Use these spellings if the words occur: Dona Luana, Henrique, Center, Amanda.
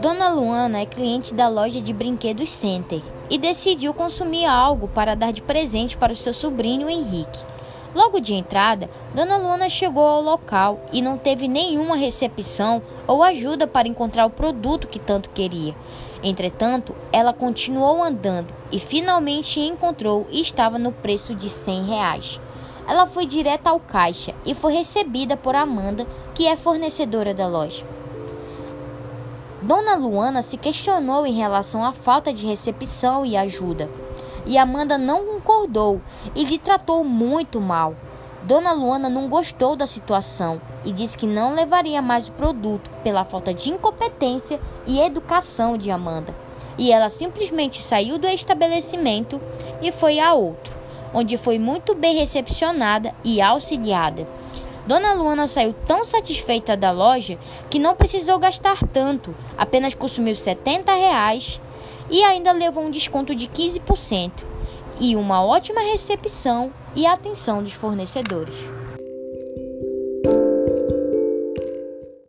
Dona Luana é cliente da loja de brinquedos Center e decidiu consumir algo para dar de presente para o seu sobrinho Henrique. Logo de entrada, Dona Luana chegou ao local e não teve nenhuma recepção ou ajuda para encontrar o produto que tanto queria. Entretanto, ela continuou andando e finalmente encontrou e estava no preço de R$100. Ela foi direto ao caixa e foi recebida por Amanda, que é fornecedora da loja. Dona Luana se questionou em relação à falta de recepção e ajuda, e Amanda não concordou e lhe tratou muito mal. Dona Luana não gostou da situação e disse que não levaria mais o produto pela falta de incompetência e educação de Amanda, e ela simplesmente saiu do estabelecimento e foi a outro, onde foi muito bem recepcionada e auxiliada. Dona Luana saiu tão satisfeita da loja que não precisou gastar tanto, apenas consumiu R$70 e ainda levou um desconto de 15% e uma ótima recepção e atenção dos fornecedores.